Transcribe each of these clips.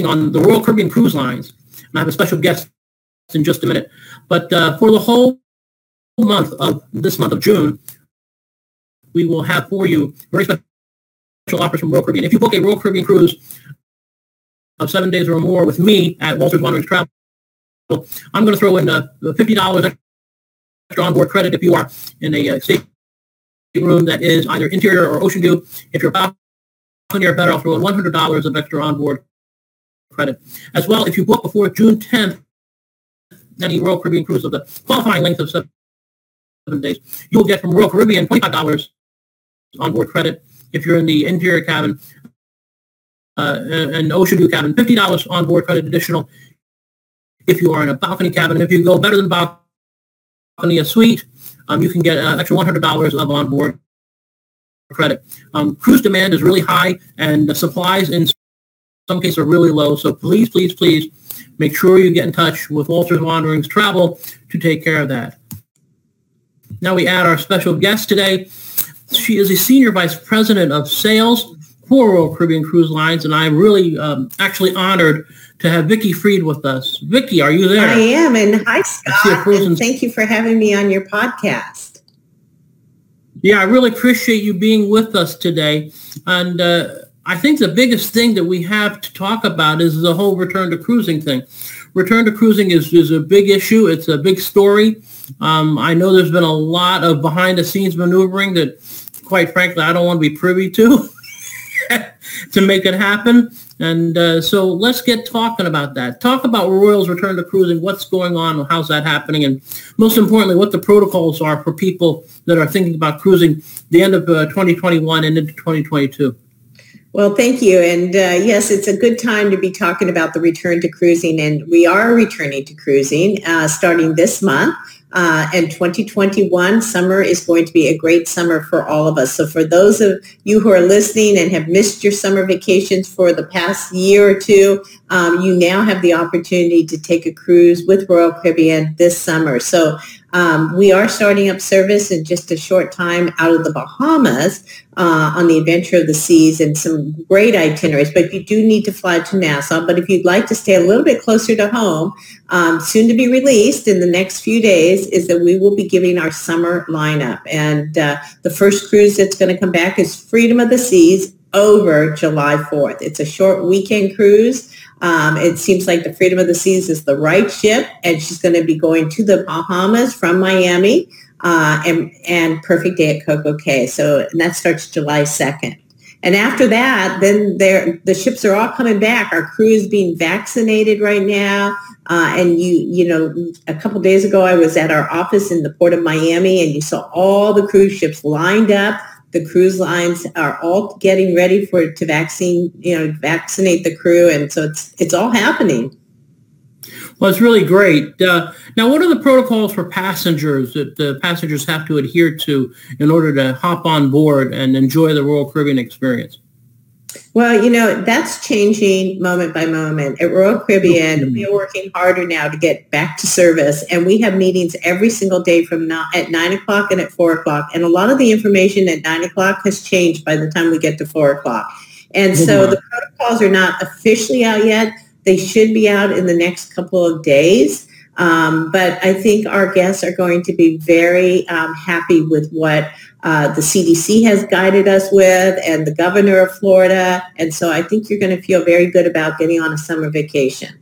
on the Royal Caribbean cruise lines. And I have a special guest in just a minute. But for the whole month of this month of June, we will have for you very special offers from Royal Caribbean. If you book a Royal Caribbean cruise of 7 days or more with me at Walters Wanderings Travel, I'm going to throw in $50 extra onboard credit if you are in a state room that is either interior or ocean view. If you're balcony or better, I'll throw in $100 of extra onboard credit. As well, if you book before June 10th, any Royal Caribbean cruise of the qualifying length of 7 days, you will get from Royal Caribbean $25 onboard credit if you're in the interior cabin, and ocean view cabin, $50 onboard credit additional if you are in a balcony cabin. If you go better than balcony, a suite, you can get an extra $100 of onboard credit. Cruise demand is really high, and the supplies in some cases are really low. So please, please, please make sure you get in touch with Walters Wanderings Travel to take care of that. Now we add our special guest today. She is a Senior Vice President of Sales for Royal Caribbean Cruise Lines, and I'm really actually honored to have Vicki Freed with us. Vicki, are you there? I am, and hi, Scott, and thank you for having me on your podcast. Yeah, I really appreciate you being with us today, and I think the biggest thing that we have to talk about is the whole return to cruising thing. Return to cruising is a big issue. It's a big story. I know there's been a lot of behind-the-scenes maneuvering that, quite frankly, I don't want to be privy to to make it happen. And so let's get talking about that. Talk about Royal's return to cruising, what's going on, how's that happening, and most importantly, what the protocols are for people that are thinking about cruising the end of 2021 and into 2022. Well, thank you. And yes, it's a good time to be talking about the return to cruising. And we are returning to cruising starting this month. And 2021 summer is going to be a great summer for all of us. So for those of you who are listening and have missed your summer vacations for the past year or two, you now have the opportunity to take a cruise with Royal Caribbean this summer. So we are starting up service in just a short time out of the Bahamas on the Adventure of the Seas, and some great itineraries. But you do need to fly to Nassau. But if you'd like to stay a little bit closer to home, soon to be released in the next few days is that we will be giving our summer lineup. And the first cruise that's going to come back is Freedom of the Seas over July 4th. It's a short weekend cruise. It seems like the Freedom of the Seas is the right ship, and she's going to be going to the Bahamas from Miami and Perfect Day at Coco Cay. So, and that starts July 2nd. And after that, then the ships are all coming back. Our crew is being vaccinated right now. And you know, a couple days ago, I was at our office in the port of Miami, and you saw all the cruise ships lined up. The cruise lines are all getting ready to vaccinate the crew, and so it's all happening. Well, it's really great. Now, what are the protocols for passengers that the passengers have to adhere to in order to hop on board and enjoy the Royal Caribbean experience? Well, you know, that's changing moment by moment. At Royal Caribbean, we are working harder now to get back to service, and we have meetings every single day at 9 o'clock and at 4 o'clock, and a lot of the information at 9 o'clock has changed by the time we get to 4 o'clock. And so the protocols are not officially out yet. They should be out in the next couple of days. But I think our guests are going to be very happy with what the CDC has guided us with, and the governor of Florida. And so I think you're going to feel very good about getting on a summer vacation.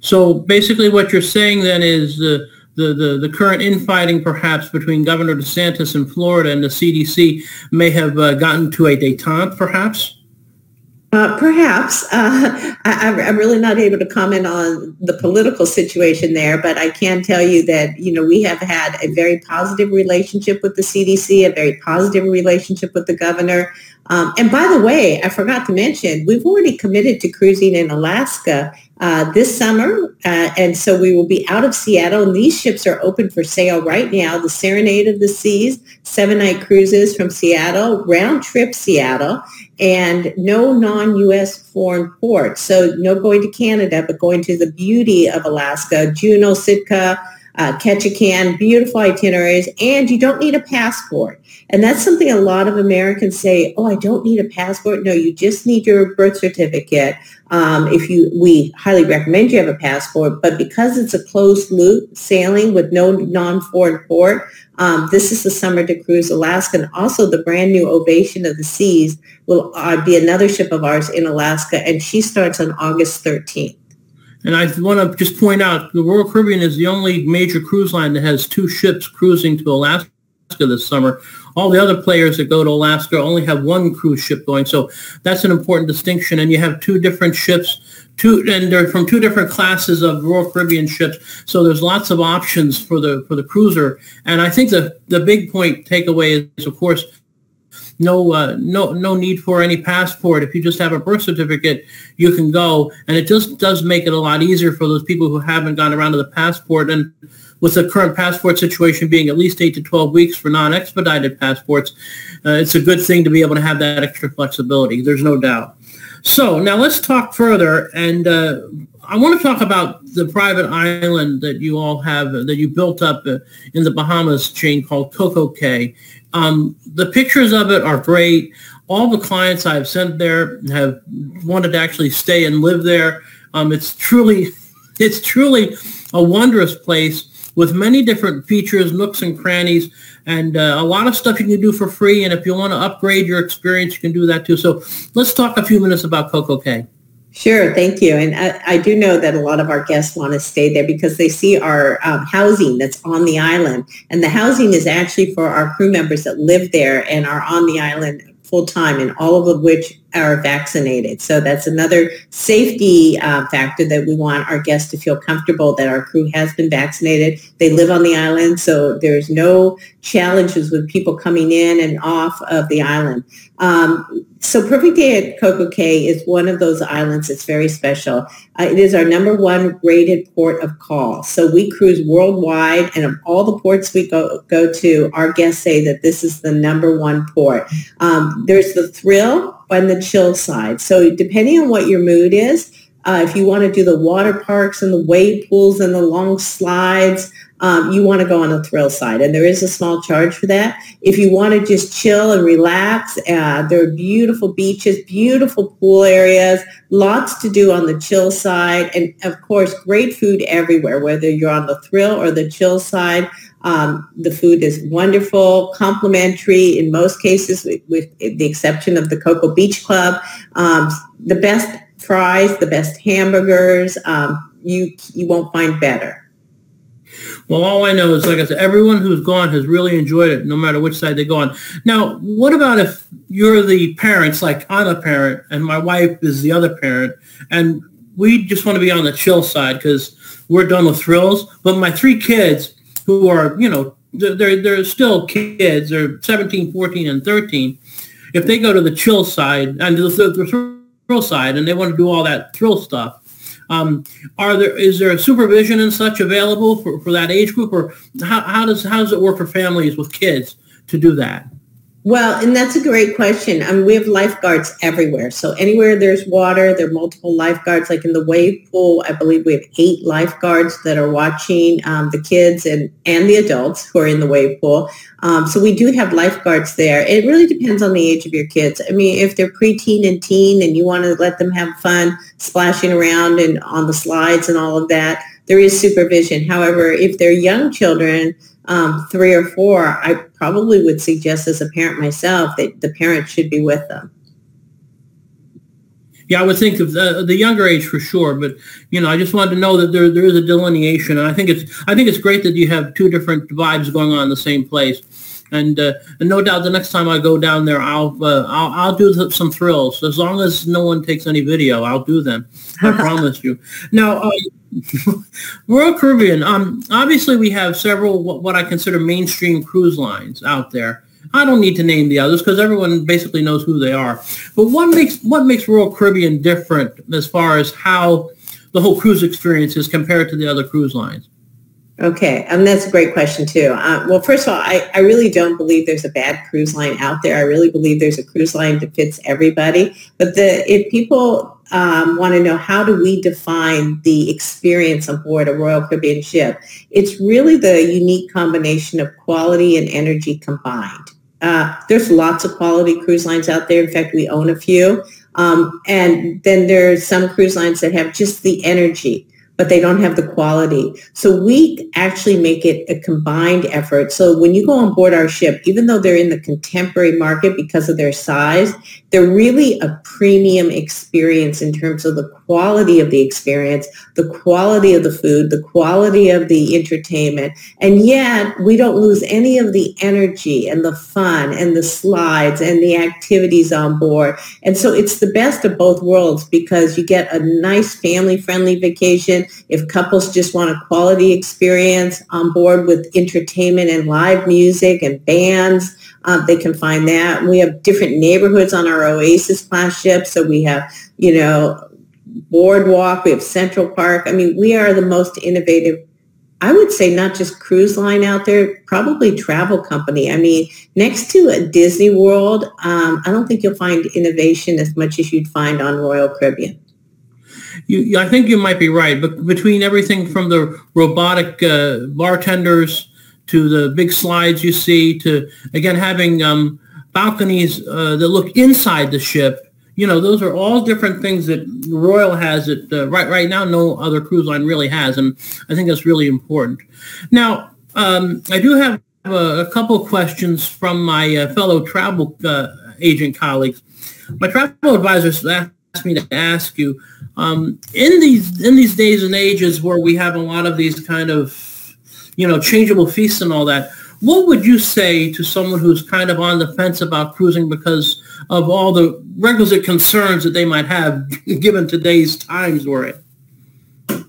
So basically what you're saying then is the current infighting perhaps between Governor DeSantis in Florida and the CDC may have gotten to a détente perhaps? Perhaps. I'm really not able to comment on the political situation there, but I can tell you that, you know, we have had a very positive relationship with the CDC, a very positive relationship with the governor. And by the way, I forgot to mention, we've already committed to cruising in Alaska this summer, and so we will be out of Seattle, and these ships are open for sale right now. The Serenade of the Seas, 7-night cruises from Seattle, round-trip Seattle, and no non-U.S. foreign ports. So no going to Canada, but going to the beauty of Alaska, Juneau, Sitka, Ketchikan, beautiful itineraries, and you don't need a passport. And that's something a lot of Americans say, oh, I don't need a passport. No, you just need your birth certificate. We highly recommend you have a passport, but because it's a closed loop sailing with no non-foreign port, this is the summer to cruise Alaska. And also the brand new Ovation of the Seas will be another ship of ours in Alaska, and she starts on August 13th. And I want to just point out, the Royal Caribbean is the only major cruise line that has two ships cruising to Alaska this summer. All the other players that go to Alaska only have one cruise ship going. So that's an important distinction. And you have two different ships, and they're from two different classes of Royal Caribbean ships. So there's lots of options for the cruiser. And I think the big point takeaway is, of course, no need for any passport. If you just have a birth certificate, you can go. And it just does make it a lot easier for those people who haven't gone around to the passport. And with the current passport situation being at least 8 to 12 weeks for non-expedited passports, it's a good thing to be able to have that extra flexibility. There's no doubt. So now let's talk further. And I want to talk about the private island that you all have, that you built up in the Bahamas, Jane, called Coco Cay. The pictures of it are great. All the clients I've sent there have wanted to actually stay and live there. It's truly a wondrous place with many different features, nooks and crannies, and a lot of stuff you can do for free. And if you want to upgrade your experience, you can do that too. So let's talk a few minutes about Coco Cay. Sure, thank you. And I do know that a lot of our guests want to stay there because they see our housing that's on the island. And the housing is actually for our crew members that live there and are on the island full time, and all of which are vaccinated. So that's another safety factor that we want our guests to feel comfortable that our crew has been vaccinated. They live on the island, so there's no challenges with people coming in and off of the island. So Perfect Day at Coco Cay is one of those islands that's very special. It is our number one rated port of call. So we cruise worldwide, and of all the ports we go to, our guests say that this is the number one port. There's the thrill on the chill side. So depending on what your mood is, if you want to do the water parks and the wave pools and the long slides, you want to go on the thrill side. And there is a small charge for that. If you want to just chill and relax, there are beautiful beaches, beautiful pool areas, lots to do on the chill side. And of course, great food everywhere, whether you're on the thrill or the chill side. The food is wonderful, complimentary in most cases, with the exception of the Cocoa Beach Club. The best fries, the best hamburgers, you won't find better. Well, all I know is, like I said, everyone who's gone has really enjoyed it, no matter which side they go on. Now, what about if you're the parents, like I'm a parent, and my wife is the other parent, and we just want to be on the chill side because we're done with thrills, but my three kids who are, they're still kids, they're 17, 14, and 13, if they go to the chill side and the thrill side and they want to do all that thrill stuff, is there supervision and such available for that age group, or how does it work for families with kids to do that? Well, and that's a great question. I mean, we have lifeguards everywhere. So anywhere there's water, there are multiple lifeguards. Like in the wave pool, I believe we have 8 lifeguards that are watching the kids and the adults who are in the wave pool. So we do have lifeguards there. It really depends on the age of your kids. I mean, if they're preteen and teen and you want to let them have fun splashing around and on the slides and all of that, there is supervision. However, if they're young children, 3 or 4, I probably would suggest as a parent myself that the parent should be with them. Yeah, I would think of the younger age for sure, but I just wanted to know that there is a delineation, and I think it's great that you have two different vibes going on in the same place. And no doubt, the next time I go down there, I'll do some thrills. As long as no one takes any video, I'll do them. I promise you. Now, Royal Caribbean. Obviously, we have several what I consider mainstream cruise lines out there. I don't need to name the others because everyone basically knows who they are. But what makes Royal Caribbean different as far as how the whole cruise experience is compared to the other cruise lines? Okay. That's a great question too. Well, first of all, I really don't believe there's a bad cruise line out there. I really believe there's a cruise line that fits everybody. But if people want to know how do we define the experience aboard a Royal Caribbean ship, it's really the unique combination of quality and energy combined. There's lots of quality cruise lines out there. In fact, we own a few. And then there's some cruise lines that have just the energy, but they don't have the quality. So we actually make it a combined effort. So when you go on board our ship, even though they're in the contemporary market because of their size, they're really a premium experience in terms of the quality of the experience, the quality of the food, the quality of the entertainment. And yet we don't lose any of the energy and the fun and the slides and the activities on board. And so it's the best of both worlds because you get a nice family-friendly vacation. If couples just want a quality experience on board with entertainment and live music and bands, they can find that. We have different neighborhoods on our Oasis class ship. So we have, Boardwalk, we have Central Park. I mean, we are the most innovative, I would say, not just cruise line out there, probably travel company. I mean, next to a Disney World, I don't think you'll find innovation as much as you'd find on Royal Caribbean. I think you might be right, but between everything from the robotic bartenders to the big slides you see to, again, having balconies that look inside the ship, those are all different things that Royal has that right now no other cruise line really has, and I think that's really important. Now, I do have a couple questions from my fellow travel agent colleagues. My travel advisors asked me to ask you, in these days and ages where we have a lot of these kind of, changeable feasts and all that, what would you say to someone who's kind of on the fence about cruising because of all the requisite concerns that they might have given today's times we're in?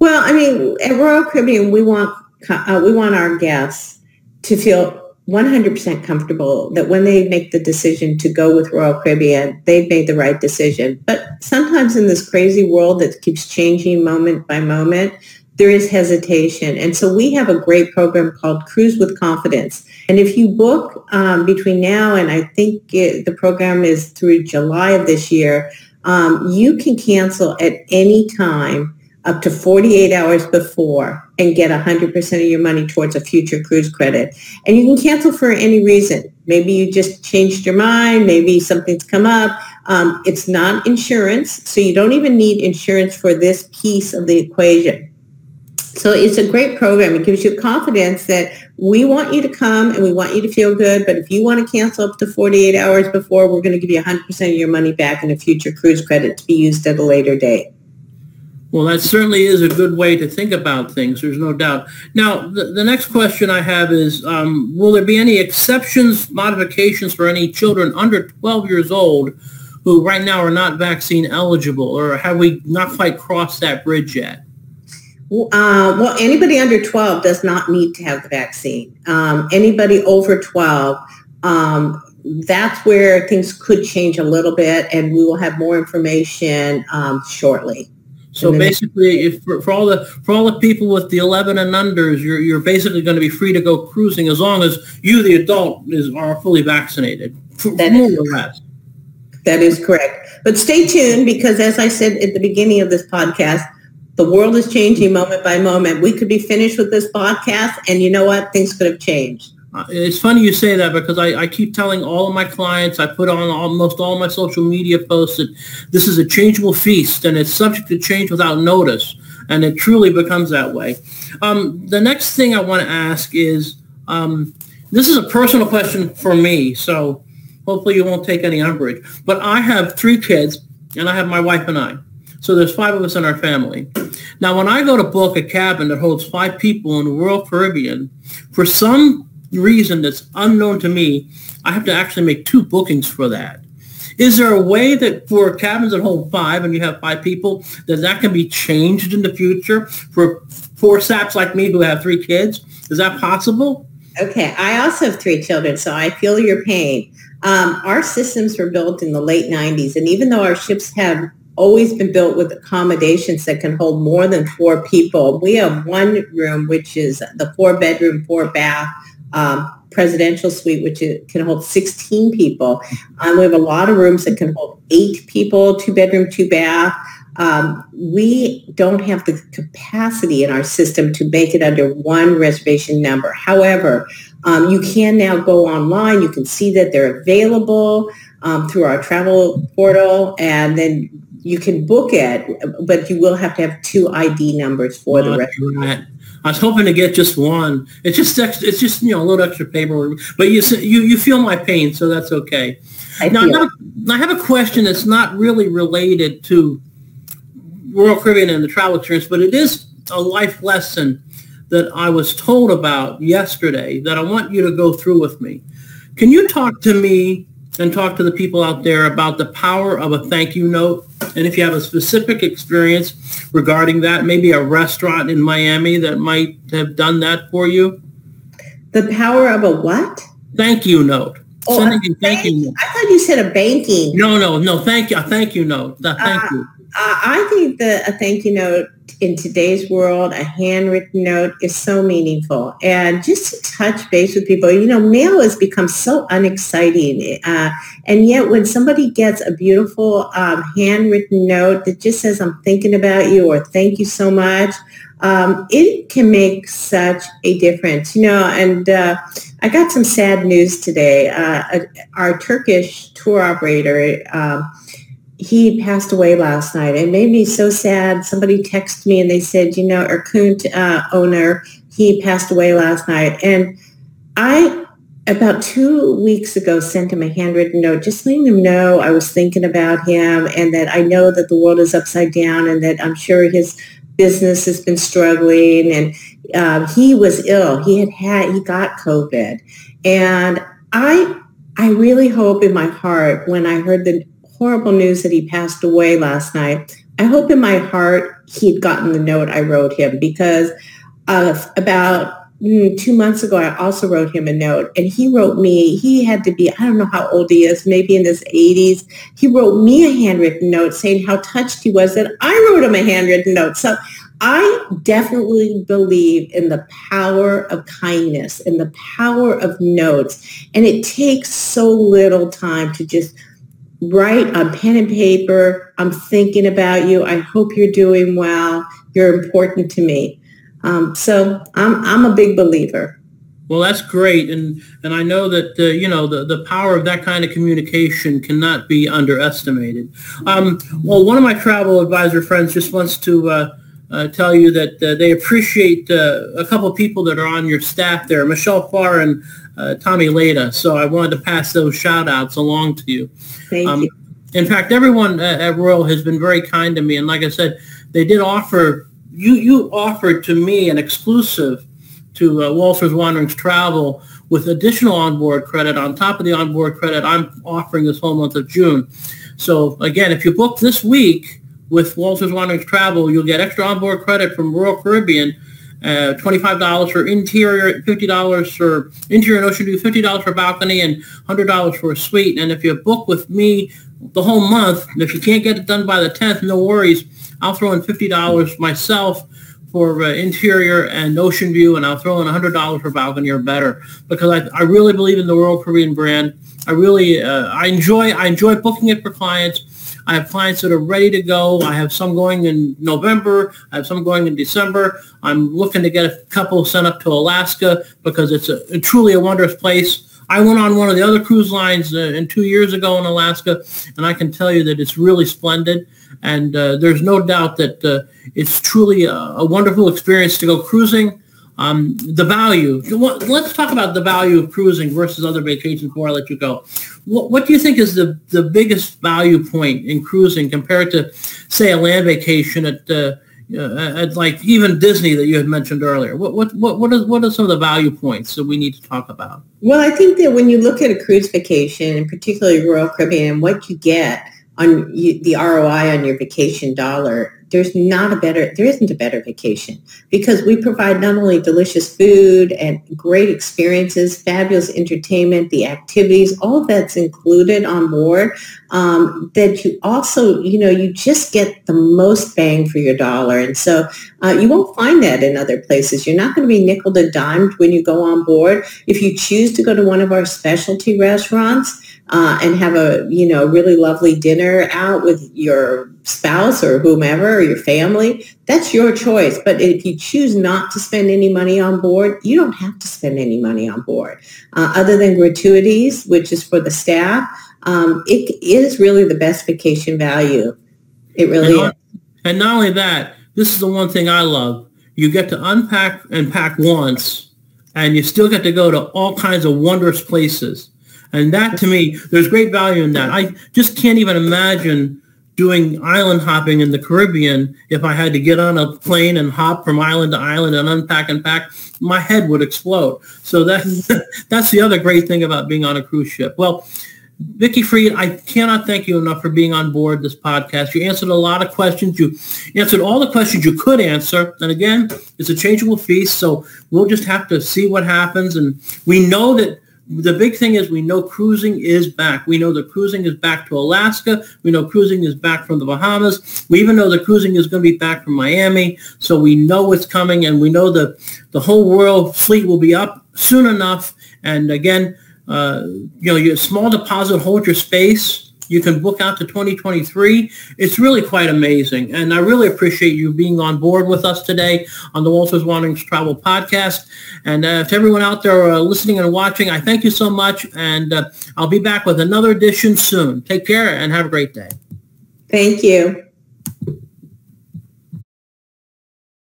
Well, I mean, at Royal Caribbean, we want our guests to feel 100% comfortable that when they make the decision to go with Royal Caribbean, they've made the right decision. But sometimes in this crazy world that keeps changing moment by moment, there is hesitation. And so we have a great program called Cruise with Confidence. And if you book between now and I think the program is through July of this year, you can cancel at any time up to 48 hours before and get 100% of your money towards a future cruise credit. And you can cancel for any reason. Maybe you just changed your mind. Maybe something's come up. It's not insurance, so you don't even need insurance for this piece of the equation. So it's a great program. It gives you confidence that we want you to come and we want you to feel good, but if you want to cancel up to 48 hours before, we're going to give you 100% of your money back in a future cruise credit to be used at a later date. Well, that certainly is a good way to think about things. There's no doubt. Now, the next question I have is, will there be any exceptions, modifications for any children under 12 years old who right now are not vaccine eligible, or have we not quite crossed that bridge yet? Well, anybody under 12 does not need to have the vaccine. Anybody over 12, that's where things could change a little bit, and we will have more information shortly. So basically, if for all the people with the 11 and unders, you're basically going to be free to go cruising as long as you, the adult, are fully vaccinated. That is correct. But stay tuned because, as I said at the beginning of this podcast, the world is changing moment by moment. We could be finished with this podcast, and you know what? Things could have changed. It's funny you say that because I keep telling all of my clients, I put on almost all my social media posts that this is a changeable feast and it's subject to change without notice, and it truly becomes that way. The next thing I want to ask is, this is a personal question for me, so hopefully you won't take any umbrage, but I have 3 kids and I have my wife and I. So there's 5 of us in our family. Now, when I go to book a cabin that holds 5 people in the Royal Caribbean, for some reason that's unknown to me, I have to actually make 2 bookings for that. Is there a way that for cabins that hold 5 and you have 5 people, that can be changed in the future for poor saps like me who have 3 kids? Is that possible? Okay. I also have 3 children, so I feel your pain. Our systems were built in the late 90s, and even though our ships have always been built with accommodations that can hold more than four people. We have one room, which is the four-bedroom, four-bath presidential suite, which can hold 16 people. We have a lot of rooms that can hold 8 people, two-bedroom, two-bath. We don't have the capacity in our system to make it under one reservation number. However, you can now go online. You can see that they're available through our travel portal, and then you can book it, but you will have to have 2 ID numbers for the restaurant. I was hoping to get just one. It's just a little extra paperwork. But you feel my pain, so that's okay. I have a question that's not really related to Royal Caribbean and the travel experience, but it is a life lesson that I was told about yesterday that I want you to go through with me. Can you talk to me and talk to the people out there about the power of a thank you note? And if you have a specific experience regarding that, maybe a restaurant in Miami that might have done that for you? The power of a what? Thank you note. Oh, thank you note. I thought you said a banking. No. Thank you. A thank you note. Thank you. I think that a thank you note in today's world, a handwritten note, is so meaningful. And just to touch base with people, mail has become so unexciting. And yet when somebody gets a beautiful handwritten note that just says, I'm thinking about you, or thank you so much, it can make such a difference. I got some sad news today. Our Turkish tour operator, he passed away last night. It made me so sad. Somebody texted me and they said, Erkunt owner, he passed away last night. And I, about 2 weeks ago, sent him a handwritten note, just letting him know I was thinking about him and that I know that the world is upside down and that I'm sure his business has been struggling. And he was ill. He got COVID. And I really hope in my heart, when I heard the horrible news that he passed away last night, I hope in my heart he'd gotten the note I wrote him, because about 2 months ago, I also wrote him a note, and he wrote me, he had to be, I don't know how old he is, maybe in his 80s, he wrote me a handwritten note saying how touched he was that I wrote him a handwritten note. So I definitely believe in the power of kindness and the power of notes, and it takes so little time to just write on pen and paper, I'm thinking about you, I hope you're doing well, you're important to me. So I'm a big believer. Well, that's great. And I know that, the power of that kind of communication cannot be underestimated. Well, one of my travel advisor friends just wants to tell you that they appreciate a couple of people that are on your staff there, Michelle Farr and Tommy Leda. So I wanted to pass those shout-outs along to you. Thank you. In fact, everyone at Royal has been very kind to me. And like I said, they did offer, you offered to me an exclusive to Walters Wanderings Travel with additional onboard credit. On top of the onboard credit, I'm offering this whole month of June. So again, if you book this week with Walters Wanderings Travel, you'll get extra onboard credit from Royal Caribbean, $25 for interior, $50 for interior and ocean view, $50 for balcony, and $100 for a suite. And if you book with me the whole month, if you can't get it done by the 10th, no worries. I'll throw in $50 myself for interior and ocean view, and I'll throw in $100 for balcony or better, because I really believe in the Royal Caribbean brand. I really I enjoy booking it for clients. I have clients that are ready to go. I have some going in November. I have some going in December. I'm looking to get a couple sent up to Alaska because it's truly a wondrous place. I went on one of the other cruise lines 2 years ago in Alaska, and I can tell you that it's really splendid. And there's no doubt that it's truly a wonderful experience to go cruising. The value. Let's talk about the value of cruising versus other vacations before I let you go. What do you think is the biggest value point in cruising compared to, say, a land vacation at like even Disney that you had mentioned earlier? What are some of the value points that we need to talk about? Well, I think that when you look at a cruise vacation, and particularly Royal Caribbean, what you get on the ROI on your vacation dollar there isn't a better vacation, because we provide not only delicious food and great experiences, fabulous entertainment, the activities, all of that's included on board, that you also, you just get the most bang for your dollar. And so you won't find that in other places. You're not going to be nickeled and dimed when you go on board. If you choose to go to one of our specialty restaurants, and have a, really lovely dinner out with your spouse or whomever or your family, that's your choice. But if you choose not to spend any money on board, you don't have to spend any money on board. Other than gratuities, which is for the staff, it is really the best vacation value. It really is. And not only that, this is the one thing I love. You get to unpack and pack once, and you still get to go to all kinds of wondrous places. And that, to me, there's great value in that. I just can't even imagine doing island hopping in the Caribbean if I had to get on a plane and hop from island to island and unpack and pack. My head would explode. So that's the other great thing about being on a cruise ship. Well, Vicki Freed, I cannot thank you enough for being on board this podcast. You answered a lot of questions. You answered all the questions you could answer. And again, it's a changeable feast, so we'll just have to see what happens. And we know that the big thing is we know cruising is back. We know the cruising is back to Alaska. We know cruising is back from the Bahamas. We even know the cruising is going to be back from Miami. So we know it's coming, and we know the whole world fleet will be up soon enough. And again, your small deposit, hold your space. You can book out to 2023. It's really quite amazing. And I really appreciate you being on board with us today on the Walters Wanderings Travel Podcast. And to everyone out there listening and watching, I thank you so much. And I'll be back with another edition soon. Take care and have a great day. Thank you.